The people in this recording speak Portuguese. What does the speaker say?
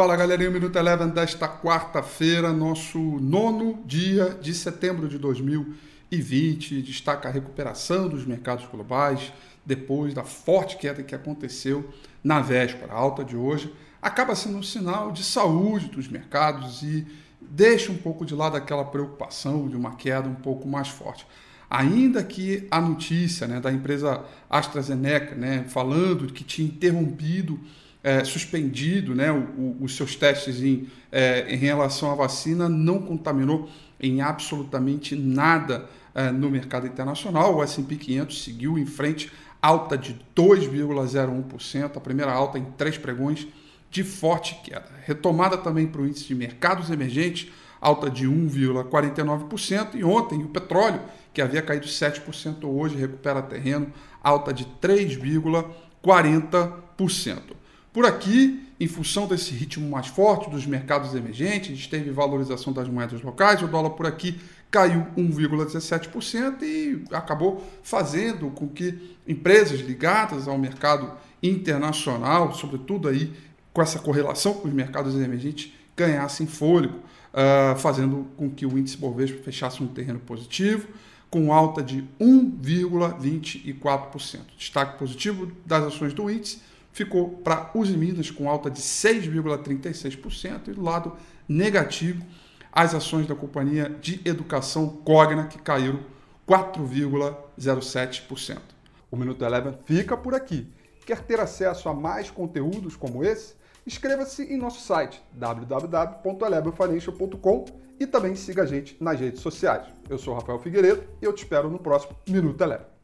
Fala galerinha, Minuto Eleven desta quarta-feira, nosso 9º dia de setembro de 2020, destaca a recuperação dos mercados globais depois da forte queda que aconteceu na véspera. A alta de hoje acaba sendo um sinal de saúde dos mercados e deixa um pouco de lado aquela preocupação de uma queda um pouco mais forte. Ainda que a notícia da empresa AstraZeneca falando que tinha interrompido, suspendido os seus testes em relação à vacina, não contaminou em absolutamente nada no mercado internacional. O S&P 500 seguiu em frente, alta de 2,01%, a primeira alta em 3 pregões de forte queda. Retomada também para o índice de mercados emergentes, alta de 1,49%, e ontem o petróleo, que havia caído 7%, hoje recupera terreno, alta de 3,40%. Por aqui, em função desse ritmo mais forte dos mercados emergentes, a gente teve valorização das moedas locais, o dólar por aqui caiu 1,17% e acabou fazendo com que empresas ligadas ao mercado internacional, sobretudo aí com essa correlação com os mercados emergentes, ganhassem fôlego, fazendo com que o índice Bovespa fechasse um terreno positivo, com alta de 1,24%. Destaque positivo das ações do índice ficou para Usiminas, com alta de 6,36%, e do lado negativo, as ações da companhia de educação Cogna, que caíram 4,07%. O Minuto Eleven fica por aqui. Quer ter acesso a mais conteúdos como esse? Inscreva-se em nosso site www.elevenfinancial.com e também siga a gente nas redes sociais. Eu sou Rafael Figueiredo e eu te espero no próximo Minuto Eleven.